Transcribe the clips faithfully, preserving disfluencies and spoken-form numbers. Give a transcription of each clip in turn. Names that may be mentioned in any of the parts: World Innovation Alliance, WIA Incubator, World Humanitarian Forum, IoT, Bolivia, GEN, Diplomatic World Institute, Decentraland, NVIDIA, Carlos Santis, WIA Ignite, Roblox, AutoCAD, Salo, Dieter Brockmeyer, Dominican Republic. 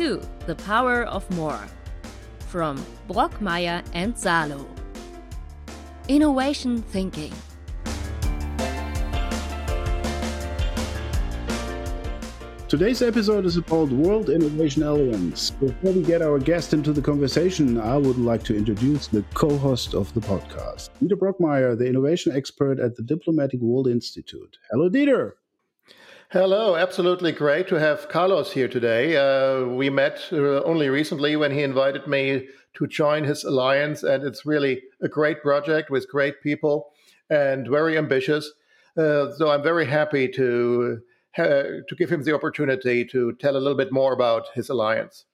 two. The Power of More, from Brockmeyer and Salo. Innovation Thinking. Today's episode is about World Innovation Alliance. Before we get our guest into the conversation, I would like to introduce the co-host of the podcast, Dieter Brockmeyer, the innovation expert at the Diplomatic World Institute. Hello, Dieter. Hello. Absolutely great to have Carlos here today. Uh, we met uh, only recently when he invited me to join his alliance, and it's really a great project with great people and very ambitious. Uh, so I'm very happy to... Uh, to give him the opportunity to tell a little bit more about his alliance.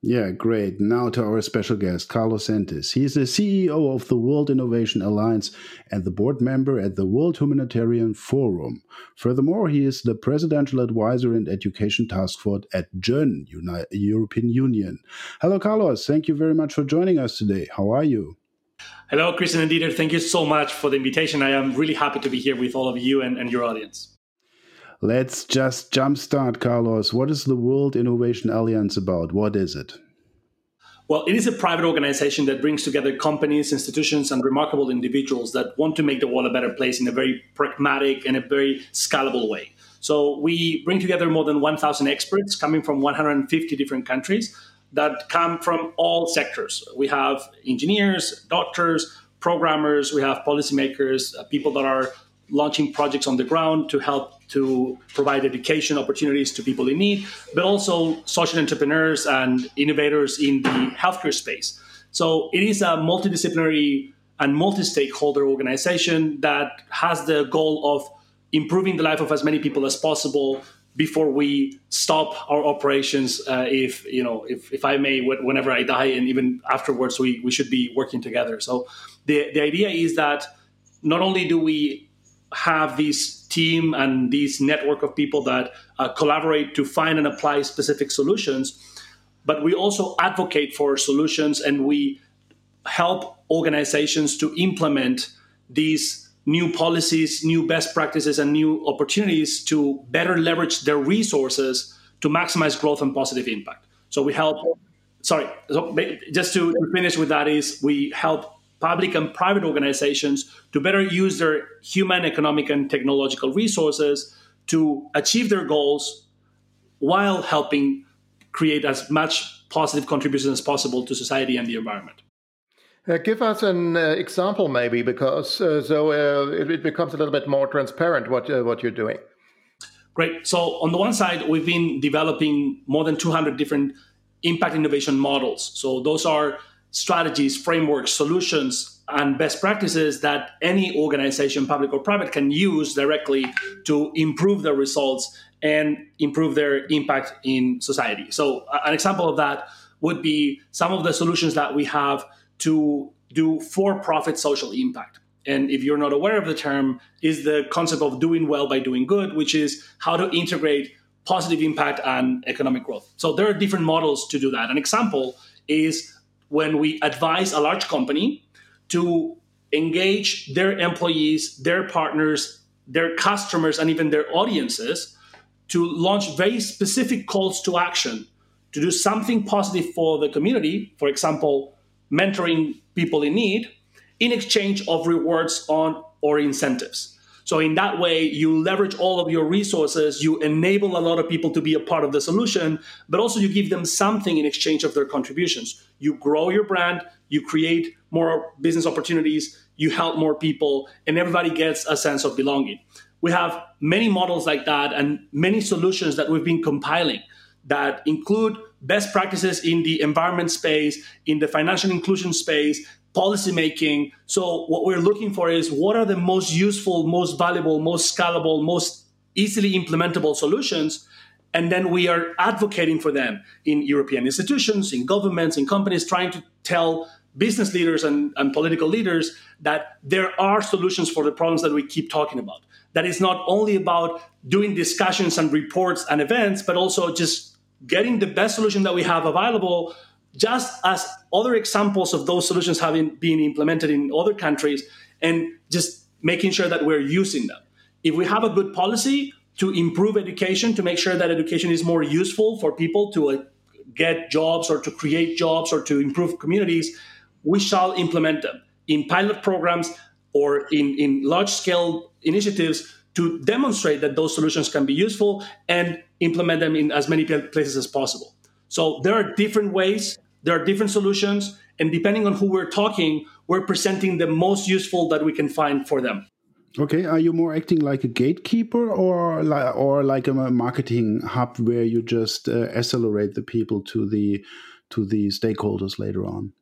Yeah, great. Now to our special guest, Carlos Santis. He is the C E O of the World Innovation Alliance and the board member at the World Humanitarian Forum. Furthermore, he is the presidential advisor and education task force at G E N, European Union. Hello, Carlos. Thank you very much for joining us today. How are you? Hello, Christian and Dieter. Thank you so much for the invitation. I am really happy to be here with all of you and, and your audience. Let's just jumpstart, Carlos. What is the World Innovation Alliance about? What is it? Well, it is a private organization that brings together companies, institutions, and remarkable individuals that want to make the world a better place in a very pragmatic and a very scalable way. So we bring together more than one thousand experts coming from one hundred fifty different countries that come from all sectors. We have engineers, doctors, programmers, we have policymakers, people that are launching projects on the ground to help to provide education opportunities to people in need, but also social entrepreneurs and innovators in the healthcare space. So it is a multidisciplinary and multi-stakeholder organization that has the goal of improving the life of as many people as possible before we stop our operations, uh, if, you know, if, if I may, whenever I die, and even afterwards, we, we should be working together. So the, the idea is that not only do we have this team and this network of people that uh, collaborate to find and apply specific solutions, but we also advocate for solutions and we help organizations to implement these new policies, new best practices, and new opportunities to better leverage their resources to maximize growth and positive impact. So we help, sorry, so just to finish with that is we help public and private organizations to better use their human, economic, and technological resources to achieve their goals while helping create as much positive contribution as possible to society and the environment. Uh, give us an uh, example, maybe, because uh, so uh, it, it becomes a little bit more transparent what uh, what you're doing. Great. So on the one side, we've been developing more than two hundred different impact innovation models. So those are strategies, frameworks, solutions, and best practices that any organization, public or private, can use directly to improve their results and improve their impact in society. So an example of that would be some of the solutions that we have to do for-profit social impact. And if you're not aware of the term, is the concept of doing well by doing good, which is how to integrate positive impact and economic growth. So there are different models to do that. An example is when we advise a large company to engage their employees, their partners, their customers, and even their audiences to launch very specific calls to action to do something positive for the community, for example, mentoring people in need, in exchange of rewards on or incentives. So in that way, you leverage all of your resources, you enable a lot of people to be a part of the solution, but also you give them something in exchange of their contributions. You grow your brand, you create more business opportunities, you help more people, and everybody gets a sense of belonging. We have many models like that and many solutions that we've been compiling that include best practices in the environment space, in the financial inclusion space, policy making. So what we're looking for is what are the most useful, most valuable, most scalable, most easily implementable solutions. And then we are advocating for them in European institutions, in governments, in companies, trying to tell business leaders and, and political leaders that there are solutions for the problems that we keep talking about. That is not only about doing discussions and reports and events, but also just getting the best solution that we have available. Just as other examples of those solutions have been implemented in other countries, and just making sure that we're using them. If we have a good policy to improve education, to make sure that education is more useful for people to uh, get jobs or to create jobs or to improve communities, we shall implement them in pilot programs or in, in large-scale initiatives to demonstrate that those solutions can be useful and implement them in as many places as possible. So there are different ways, there are different solutions, and depending on who we're talking, we're presenting the most useful that we can find for them. Okay, are you more acting like a gatekeeper or like, or like a marketing hub where you just uh, accelerate the people to the to the stakeholders later on?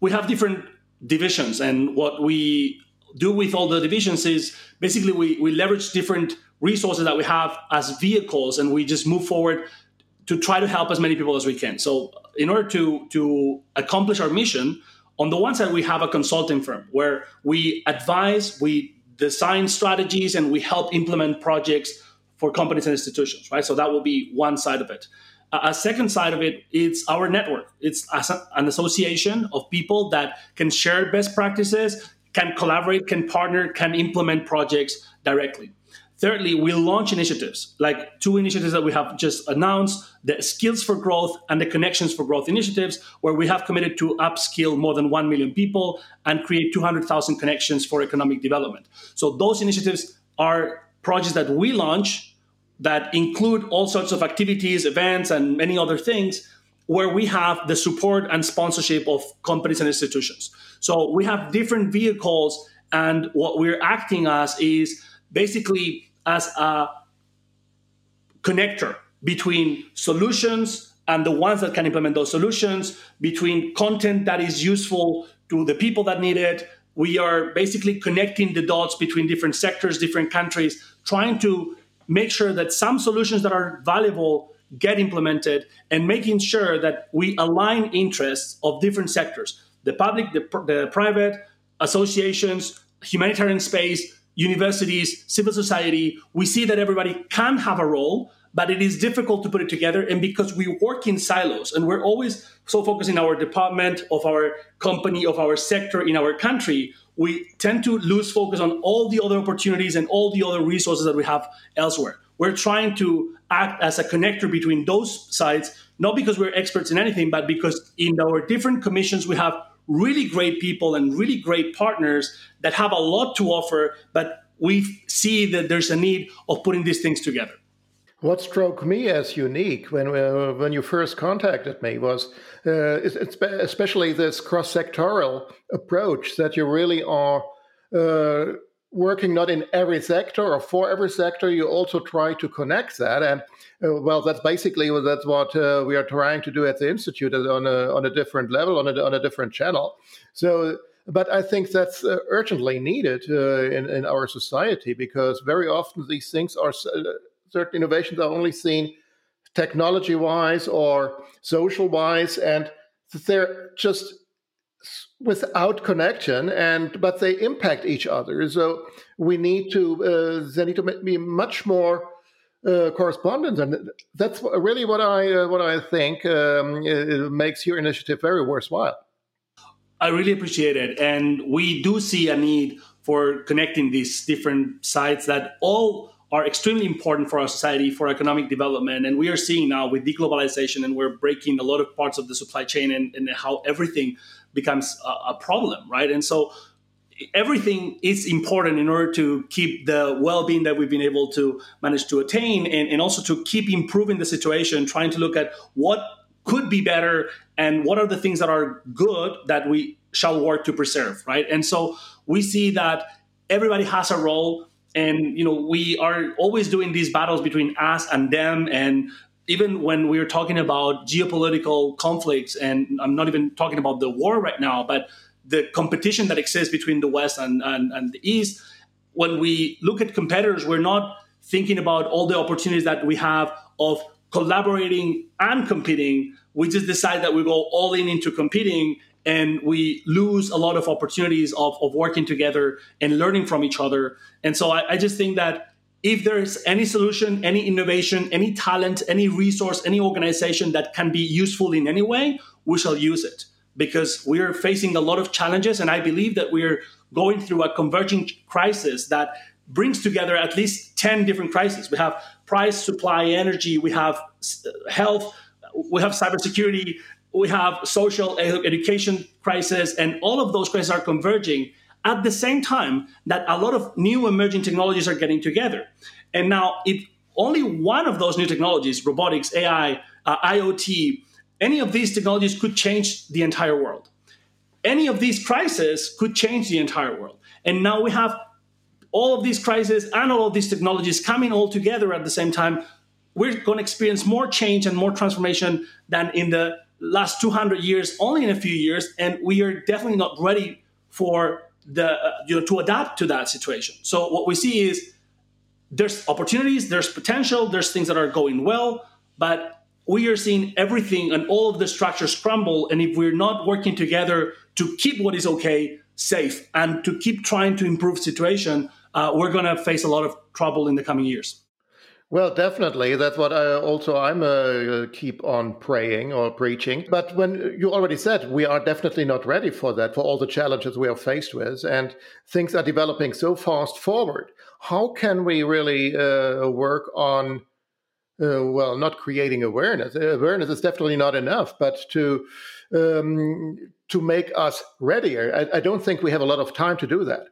We have different divisions, and what we do with all the divisions is basically we, we leverage different resources that we have as vehicles, and we just move forward to try to help as many people as we can. So in order to to accomplish our mission, on the one side, we have a consulting firm where we advise, we design strategies, and we help implement projects for companies and institutions, right? So that will be one side of it. A second side of it, it's our network. It's an association of people that can share best practices, can collaborate, can partner, can implement projects directly. Thirdly, we launch initiatives, like two initiatives that we have just announced, the Skills for Growth and the Connections for Growth initiatives, where we have committed to upskill more than one million people and create two hundred thousand connections for economic development. So those initiatives are projects that we launch that include all sorts of activities, events, and many other things where we have the support and sponsorship of companies and institutions. So we have different vehicles, and what we're acting as is basically as a connector between solutions and the ones that can implement those solutions, between content that is useful to the people that need it. We are basically connecting the dots between different sectors, different countries, trying to make sure that some solutions that are valuable get implemented and making sure that we align interests of different sectors, the public, the, the private, associations, humanitarian space, universities, civil society. We see that everybody can have a role, but it is difficult to put it together. And because we work in silos and we're always so focused in our department, of our company, of our sector, in our country, we tend to lose focus on all the other opportunities and all the other resources that we have elsewhere. We're trying to act as a connector between those sides, not because we're experts in anything, but because in our different commissions, we have really great people and really great partners that have a lot to offer, but we see that there's a need of putting these things together. What struck me as unique when uh, when you first contacted me was uh, it's especially this cross-sectoral approach that you really are uh, working not in every sector or for every sector. You also try to connect that, and uh, well, that's basically that's what uh, we are trying to do at the Institute on a on a different level, on a on a different channel. So, but I think that's uh, urgently needed uh, in in our society, because very often these things are uh, certain innovations are only seen technology-wise or social-wise, and they're just without connection, and but they impact each other. So we need to uh, there need to be much more uh, correspondence, and that's really what I uh, what I think um, it makes your initiative very worthwhile. I really appreciate it, and we do see a need for connecting these different sides that all are extremely important for our society, for economic development. And we are seeing now with deglobalization, and we're breaking a lot of parts of the supply chain and, and how everything becomes a, a problem, right? And so everything is important in order to keep the well-being that we've been able to manage to attain, and, and also to keep improving the situation, trying to look at what could be better and what are the things that are good that we shall work to preserve, right? And so we see that everybody has a role. And, you know, we are always doing these battles between us and them. And even when we're talking about geopolitical conflicts, and I'm not even talking about the war right now, but the competition that exists between the West and, and, and the East, when we look at competitors, we're not thinking about all the opportunities that we have of collaborating and competing. We just decide that we go all in into competing, and we lose a lot of opportunities of, of working together and learning from each other. And so I, I just think that if there is any solution, any innovation, any talent, any resource, any organization that can be useful in any way, we shall use it, because we are facing a lot of challenges. And I believe that we're going through a converging crisis that brings together at least ten different crises. We have price, supply, energy, we have health, we have cybersecurity, we have social education crisis, and all of those crises are converging at the same time that a lot of new emerging technologies are getting together. And now if only one of those new technologies, robotics, A I, uh, IoT, any of these technologies could change the entire world. Any of these crises could change the entire world. And now we have all of these crises and all of these technologies coming all together at the same time. We're going to experience more change and more transformation than in the last two hundred years, only in a few years. And we are definitely not ready for the uh, you know, to adapt to that situation. So what we see is there's opportunities, there's potential, there's things that are going well, but we are seeing everything and all of the structures crumble. And if we're not working together to keep what is okay safe and to keep trying to improve situation, uh, we're going to face a lot of trouble in the coming years. Well, definitely. That's what I also I'm uh, keep on praying or preaching. But when you already said, we are definitely not ready for that, for all the challenges we are faced with, and things are developing so fast forward. How can we really uh, work on, uh, well, not creating awareness? Awareness is definitely not enough, but to um, to make us readier. I, I don't think we have a lot of time to do that.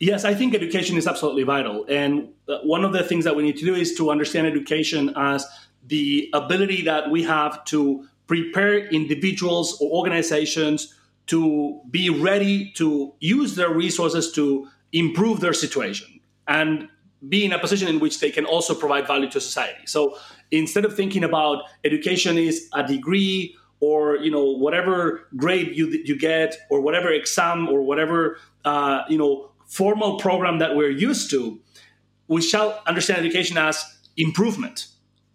Yes, I think education is absolutely vital. And one of the things that we need to do is to understand education as the ability that we have to prepare individuals or organizations to be ready to use their resources to improve their situation and be in a position in which they can also provide value to society. So instead of thinking about education is a degree or, you know, whatever grade you you get or whatever exam or whatever, uh, you know, formal program that we're used to, we shall understand education as improvement,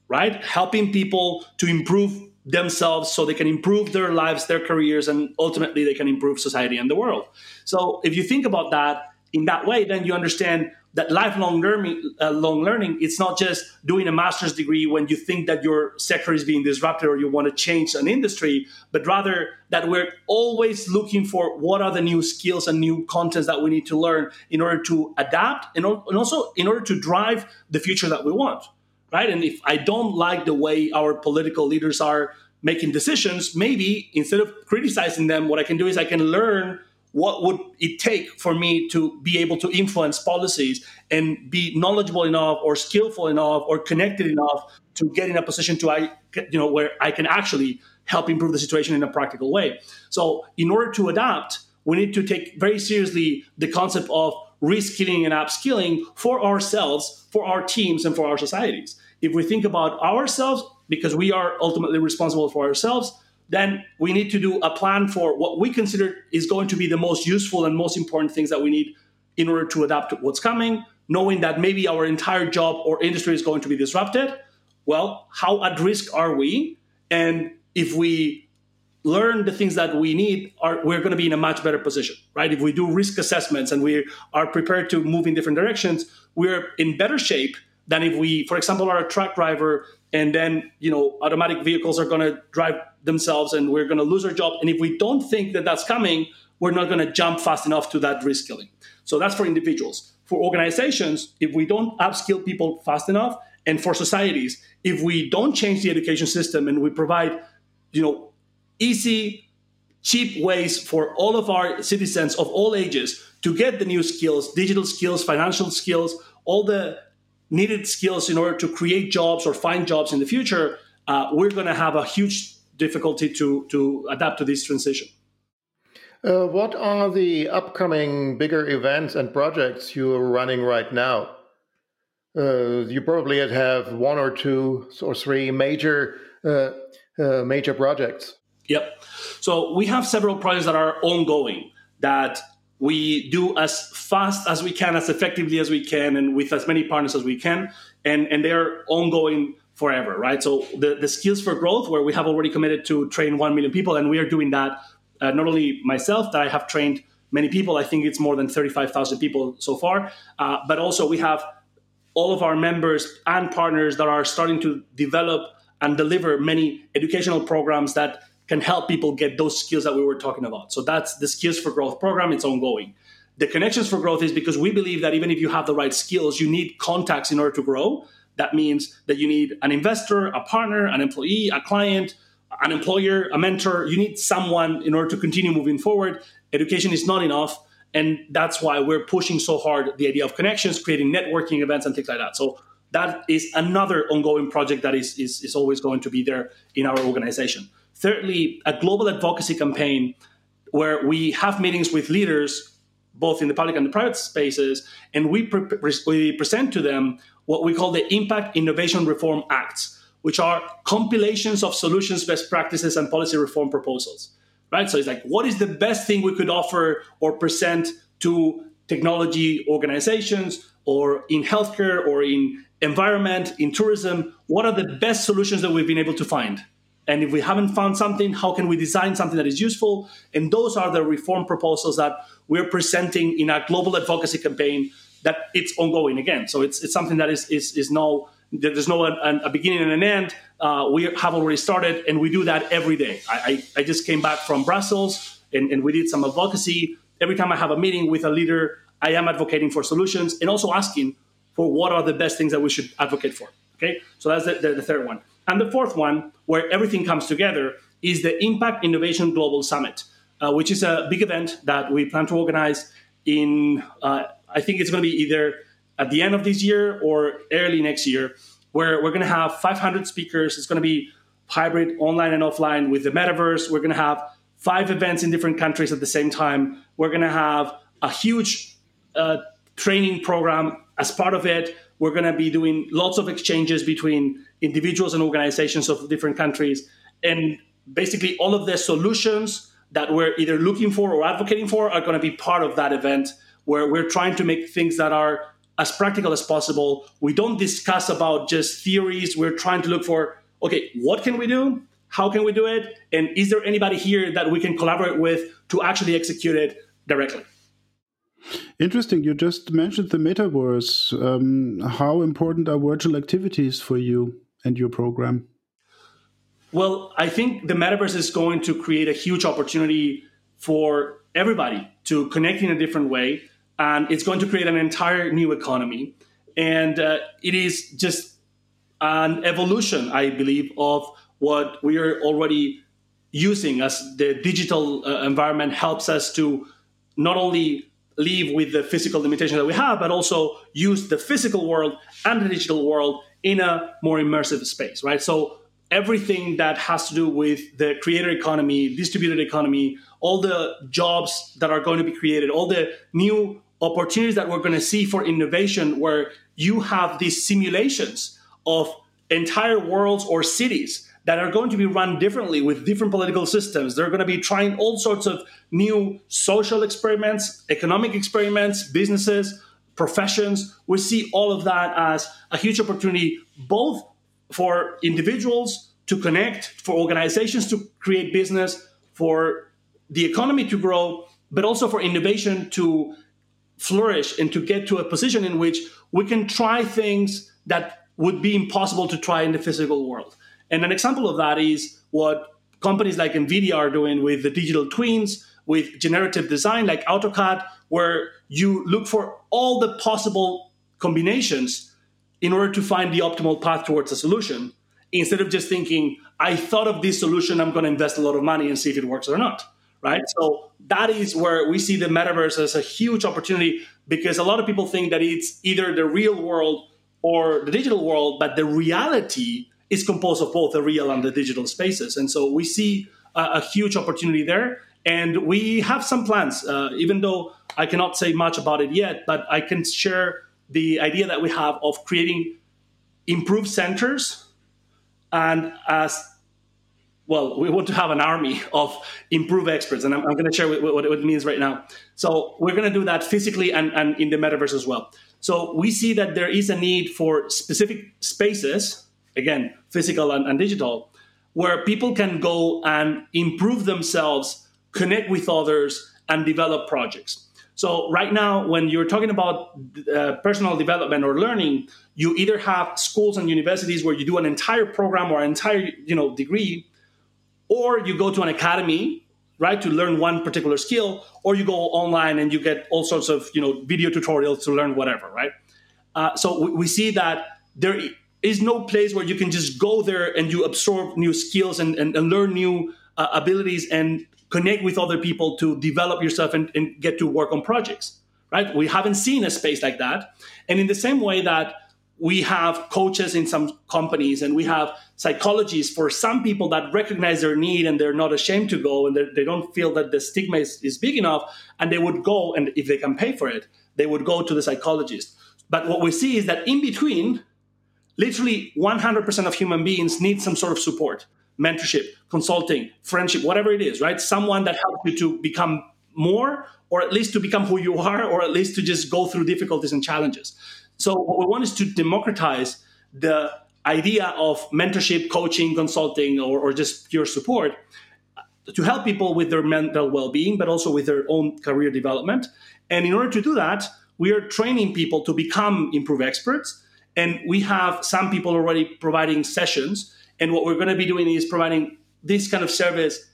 right? Helping people to improve themselves so they can improve their lives, their careers, and ultimately they can improve society and the world. So if you think about that in that way, then you understand that lifelong learning, uh, long learning, it's not just doing a master's degree when you think that your sector is being disrupted or you want to change an industry, but rather that we're always looking for what are the new skills and new contents that we need to learn in order to adapt and, and also in order to drive the future that we want, right? And if I don't like the way our political leaders are making decisions, maybe instead of criticizing them, what I can do is I can learn what would it take for me to be able to influence policies and be knowledgeable enough or skillful enough or connected enough to get in a position to, I, you know, where I can actually help improve the situation in a practical way. So in order to adapt, we need to take very seriously the concept of reskilling and upskilling for ourselves, for our teams, and for our societies. If we think about ourselves, because we are ultimately responsible for ourselves, then we need to do a plan for what we consider is going to be the most useful and most important things that we need in order to adapt to what's coming, knowing that maybe our entire job or industry is going to be disrupted. Well, how at risk are we? And if we learn the things that we need, are, we're going to be in a much better position, right? If we do risk assessments and we are prepared to move in different directions, we're in better shape than if we, for example, are a truck driver and then, you know, automatic vehicles are going to drive themselves and we're going to lose our job. And if we don't think that that's coming, we're not going to jump fast enough to that reskilling. So that's for individuals. For organizations, if we don't upskill people fast enough, and for societies, if we don't change the education system and we provide, you know, easy, cheap ways for all of our citizens of all ages to get the new skills, digital skills, financial skills, all the needed skills in order to create jobs or find jobs in the future, uh, we're going to have a huge difficulty to, to adapt to this transition. Uh, what are the upcoming bigger events and projects you are running right now? Uh, you probably have one or two or three major uh, uh, major projects. Yep. So we have several projects that are ongoing that we do as fast as we can, as effectively as we can, and with as many partners as we can. And, and they're ongoing forever, right? So the, the Skills for Growth, where we have already committed to train one million people, and we are doing that, uh, not only myself, that I have trained many people, I think it's more than thirty-five thousand people so far, uh, but also we have all of our members and partners that are starting to develop and deliver many educational programs that can help people get those skills that we were talking about. So that's the Skills for Growth program. It's ongoing. The Connections for Growth is because we believe that even if you have the right skills, you need contacts in order to grow. That means that you need an investor, a partner, an employee, a client, an employer, a mentor. You need someone in order to continue moving forward. Education is not enough. And that's why we're pushing so hard the idea of connections, creating networking events and things like that. So that is another ongoing project that is, is, is always going to be there in our organization. Thirdly, a global advocacy campaign where we have meetings with leaders, both in the public and the private spaces, and we, pre- we present to them what we call the Impact Innovation Reform Acts, which are compilations of solutions, best practices, and policy reform proposals, right? So it's like, what is the best thing we could offer or present to technology organizations or in healthcare or in environment, in tourism? What are the best solutions that we've been able to find? And if we haven't found something, how can we design something that is useful? And those are the reform proposals that we're presenting in our global advocacy campaign that it's ongoing again. So it's it's something that is is is no, there's no an, a beginning and an end. Uh, we have already started, and we do that every day. I, I, I just came back from Brussels, and, and we did some advocacy. Every time I have a meeting with a leader, I am advocating for solutions and also asking for what are the best things that we should advocate for. Okay, so that's the, the, the third one. And the fourth one, where everything comes together, is the Impact Innovation Global Summit, uh, which is a big event that we plan to organize in, uh, I think it's going to be either at the end of this year or early next year, where we're going to have five hundred speakers. It's going to be hybrid, online and offline with the metaverse. We're going to have five events in different countries at the same time. We're going to have a huge uh, training program as part of it. We're going to be doing lots of exchanges between individuals and organizations of different countries. And basically all of the solutions that we're either looking for or advocating for are going to be part of that event, where we're trying to make things that are as practical as possible. We don't discuss about just theories. We're trying to look for, okay, what can we do? How can we do it? And is there anybody here that we can collaborate with to actually execute it directly? Interesting. You just mentioned the metaverse. Um, how important are virtual activities for you and your program? Well, I think the metaverse is going to create a huge opportunity for everybody to connect in a different way. And it's going to create an entire new economy. And uh, it is just an evolution, I believe, of what we are already using as the digital uh, environment helps us to not only live with the physical limitations that we have, but also use the physical world and the digital world in a more immersive space, right? So everything that has to do with the creator economy, distributed economy, all the jobs that are going to be created, all the new opportunities that we're going to see for innovation, where you have these simulations of entire worlds or cities that are going to be run differently with different political systems. They're going to be trying all sorts of new social experiments, economic experiments, businesses, professions. We see all of that as a huge opportunity, both for individuals to connect, for organizations to create business, for the economy to grow, but also for innovation to flourish and to get to a position in which we can try things that would be impossible to try in the physical world. And an example of that is what companies like NVIDIA are doing with the digital twins, with generative design like AutoCAD, where you look for all the possible combinations in order to find the optimal path towards a solution, instead of just thinking, I thought of this solution, I'm going to invest a lot of money and see if it works or not, right? So that is where we see the metaverse as a huge opportunity, because a lot of people think that it's either the real world or the digital world, but the reality is composed of both the real and the digital spaces. And so we see a, a huge opportunity there. And we have some plans, uh, even though I cannot say much about it yet, but I can share the idea that we have of creating improved centers. And as well, we want to have an army of improved experts. And I'm, I'm going to share what, what it means right now. So we're going to do that physically and, and in the metaverse as well. So we see that there is a need for specific spaces, again, physical and, and digital, where people can go and improve themselves, connect with others, and develop projects. So right now, when you're talking about uh, personal development or learning, you either have schools and universities where you do an entire program or an entire, you know, degree, or you go to an academy, right, to learn one particular skill, or you go online and you get all sorts of, you know, video tutorials to learn whatever, right? Uh, so we, we see that there is no place where you can just go there and you absorb new skills and, and, and learn new uh, abilities and connect with other people to develop yourself and, and get to work on projects, right? We haven't seen a space like that. And in the same way that we have coaches in some companies and we have psychologists for some people that recognize their need and they're not ashamed to go and they don't feel that the stigma is, is big enough, and they would go, and if they can pay for it, they would go to the psychologist. But what we see is that in between, literally one hundred percent of human beings need some sort of support, mentorship, consulting, friendship, whatever it is, right? Someone that helps you to become more, or at least to become who you are, or at least to just go through difficulties and challenges. So what we want is to democratize the idea of mentorship, coaching, consulting, or, or just pure support to help people with their mental well-being, but also with their own career development. And in order to do that, we are training people to become improve experts. And we have some people already providing sessions. And what we're going to be doing is providing this kind of service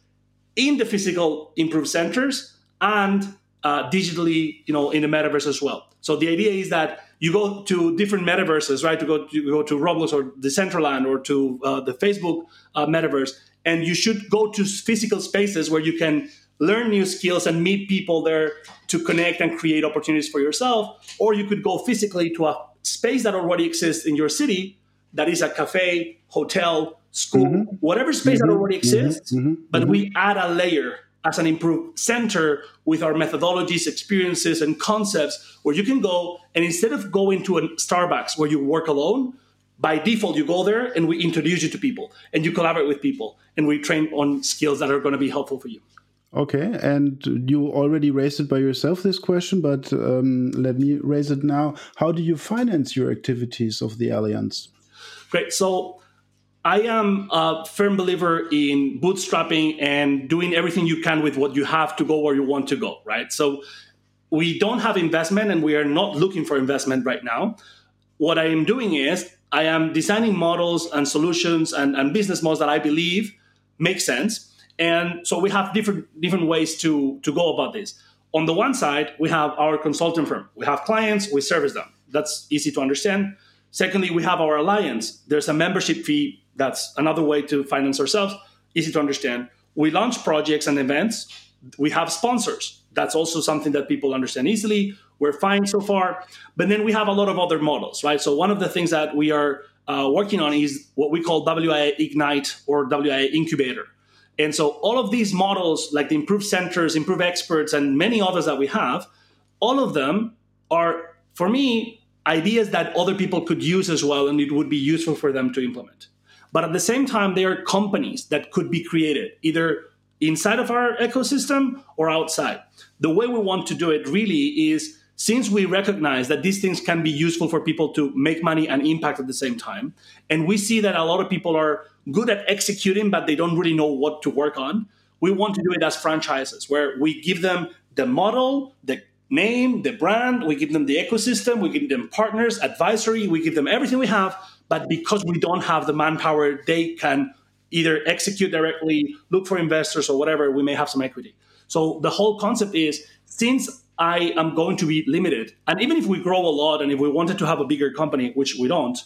in the physical improve centers and uh, digitally, you know, in the metaverse as well. So the idea is that you go to different metaverses, right? To go to, you go to Roblox or Decentraland or to uh, the Facebook uh, metaverse, and you should go to physical spaces where you can learn new skills and meet people there to connect and create opportunities for yourself. Or you could go physically to a space that already exists in your city, that is a cafe, hotel, school, mm-hmm. whatever space mm-hmm. that already exists, mm-hmm. but mm-hmm. we add a layer as an improved center with our methodologies, experiences, and concepts where you can go, and instead of going to a Starbucks where you work alone, by default you go there and we introduce you to people and you collaborate with people and we train on skills that are going to be helpful for you. Okay, and you already raised it by yourself, this question, but um, let me raise it now. How do you finance your activities of the Alliance? Great. So I am a firm believer in bootstrapping and doing everything you can with what you have to go where you want to go, right? So we don't have investment and we are not looking for investment right now. What I am doing is I am designing models and solutions and, and business models that I believe make sense. And so we have different different ways to, to go about this. On the one side, we have our consulting firm. We have clients, we service them. That's easy to understand. Secondly, we have our alliance. There's a membership fee. That's another way to finance ourselves. Easy to understand. We launch projects and events. We have sponsors. That's also something that people understand easily. We're fine so far. But then we have a lot of other models, right? So one of the things that we are uh, working on is what we call W I A Ignite or W I A Incubator. And so all of these models, like the Improve Centers, Improve Experts, and many others that we have, all of them are, for me, ideas that other people could use as well, and it would be useful for them to implement. But at the same time, they are companies that could be created, either inside of our ecosystem or outside. The way we want to do it really is, since we recognize that these things can be useful for people to make money and impact at the same time, and we see that a lot of people are good at executing, but they don't really know what to work on, we want to do it as franchises, where we give them the model, the name, the brand, we give them the ecosystem, we give them partners, advisory, we give them everything we have, but because we don't have the manpower, they can either execute directly, look for investors or whatever, we may have some equity. So the whole concept is, since I am going to be limited, and even if we grow a lot and if we wanted to have a bigger company, which we don't,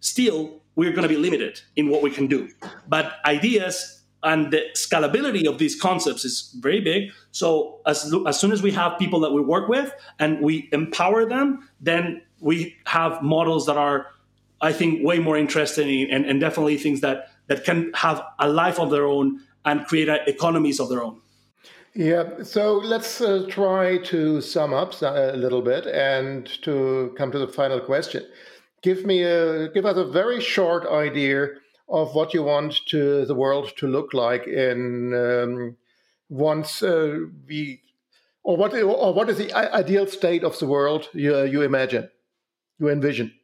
still we're going to be limited in what we can do. But ideas and the scalability of these concepts is very big. So as, as soon as we have people that we work with and we empower them, then we have models that are, I think, way more interesting and, and definitely things that, that can have a life of their own and create economies of their own. Yeah, so let's uh, try to sum up a little bit and to come to the final question. Give me a, give us a very short idea of what you want to the world to look like in um, once uh, we, or what, or what is the ideal state of the world you you imagine, you envision?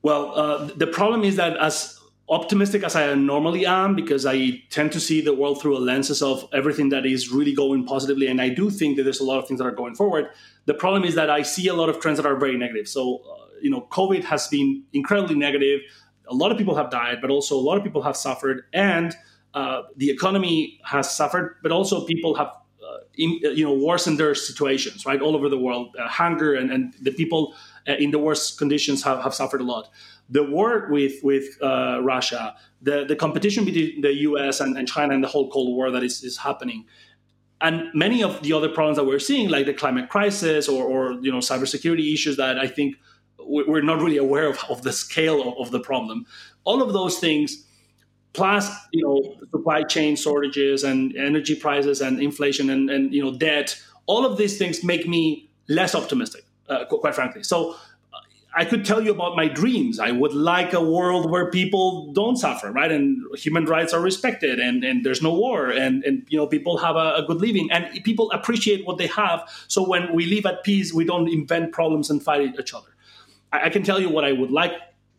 Well, uh, the problem is that as optimistic as I normally am, because I tend to see the world through a lenses of everything that is really going positively, and I do think that there's a lot of things that are going forward. The problem is that I see a lot of trends that are very negative. So, uh, you know, COVID has been incredibly negative. A lot of people have died, but also a lot of people have suffered, and uh, the economy has suffered, but also people have uh, in, you know, worsen their situations, right, all over the world. Uh, hunger and, and the people uh, in the worst conditions have, have suffered a lot. The war with with uh, Russia, the, the competition between the U S and, and China and the whole Cold War that is, is happening, and many of the other problems that we're seeing, like the climate crisis or, or you know, cybersecurity issues that I think we're not really aware of, of the scale of, of the problem. All of those things, plus, you know, supply chain shortages and energy prices and inflation and, and you know, debt, all of these things make me less optimistic, uh, quite frankly. So I could tell you about my dreams. I would like a world where people don't suffer, right? And human rights are respected, and, and there's no war, and, and you know, people have a, a good living, and people appreciate what they have. So when we live at peace, we don't invent problems and fight each other. I, I can tell you what I would like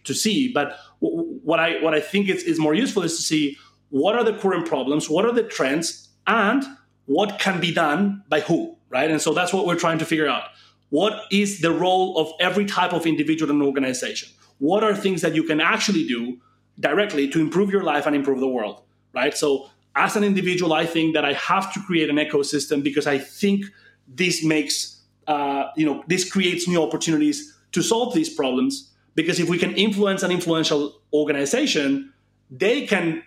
to see, but w- what I what I think is, is more useful is to see what are the current problems, what are the trends, and what can be done by who, right? And so that's what we're trying to figure out. What is the role of every type of individual and organization? What are things that you can actually do directly to improve your life and improve the world, right? So as an individual, I think that I have to create an ecosystem, because I think this makes, uh, you know, this creates new opportunities to solve these problems. Because if we can influence an influential organization, they can,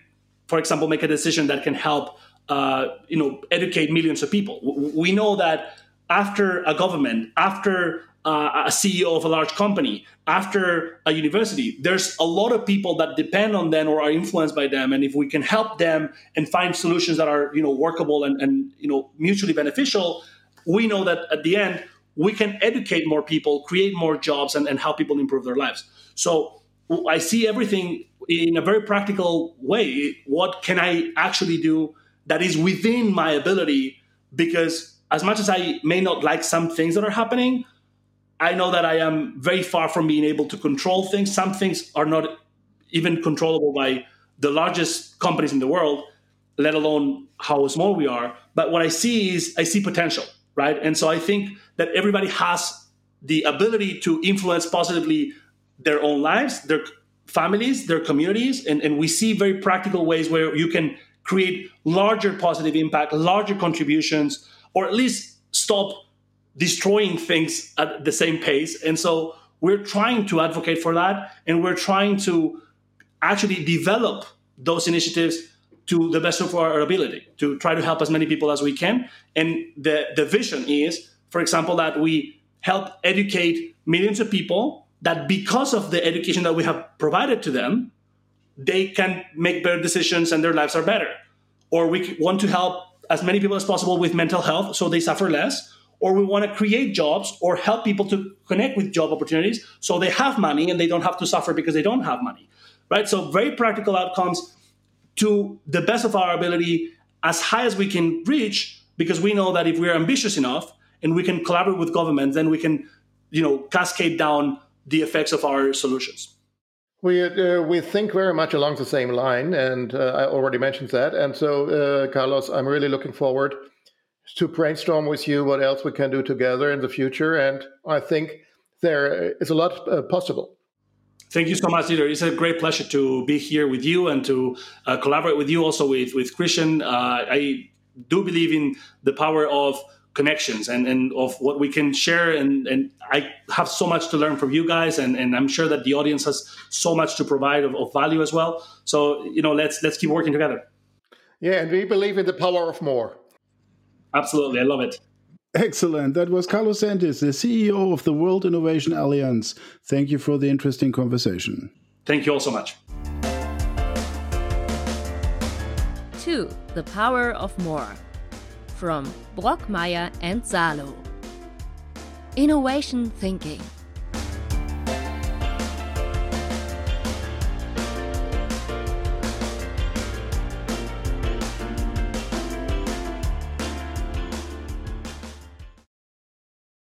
for example, make a decision that can help, uh, you know, educate millions of people. We know that after a government, after uh, a C E O of a large company, after a university, there's a lot of people that depend on them or are influenced by them. And if we can help them and find solutions that are, you know, workable and, and you know, mutually beneficial, we know that at the end, we can educate more people, create more jobs, and, and help people improve their lives. So I see everything in a very practical way. What can I actually do that is within my ability? Because as much as I may not like some things that are happening, I know that I am very far from being able to control things. Some things are not even controllable by the largest companies in the world, let alone how small we are. But what I see is I see potential, right? And so I think that everybody has the ability to influence positively their own lives, their families, their communities. And, and we see very practical ways where you can create larger positive impact, larger contributions, or at least stop destroying things at the same pace. And so we're trying to advocate for that, and we're trying to actually develop those initiatives to the best of our ability, to try to help as many people as we can. And the, the vision is, for example, that we help educate millions of people, that because of the education that we have provided to them, they can make better decisions and their lives are better. Or we want to help as many people as possible with mental health, so they suffer less. Or we want to create jobs or help people to connect with job opportunities, so they have money and they don't have to suffer because they don't have money, right? So very practical outcomes to the best of our ability, as high as we can reach, because we know that if we are ambitious enough and we can collaborate with governments, then we can, you know, cascade down the effects of our solutions. We uh, we think very much along the same line, and uh, I already mentioned that. And so, uh, Carlos, I'm really looking forward to brainstorm with you what else we can do together in the future. And I think there is a lot uh, possible. Thank you so much, Dieter. It's a great pleasure to be here with you and to uh, collaborate with you, also with, with Christian. Uh, I do believe in the power of connections and, and of what we can share. And, and I have so much to learn from you guys. And, and I'm sure that the audience has so much to provide of, of value as well. So, you know, let's let's keep working together. Yeah, and we believe in the power of more. Absolutely. I love it. Excellent. That was Carlos Santis, the C E O of the World Innovation Alliance. Thank you for the interesting conversation. Thank you all so much. Two, the power of more. From Brockmeyer and Salo. Innovation thinking.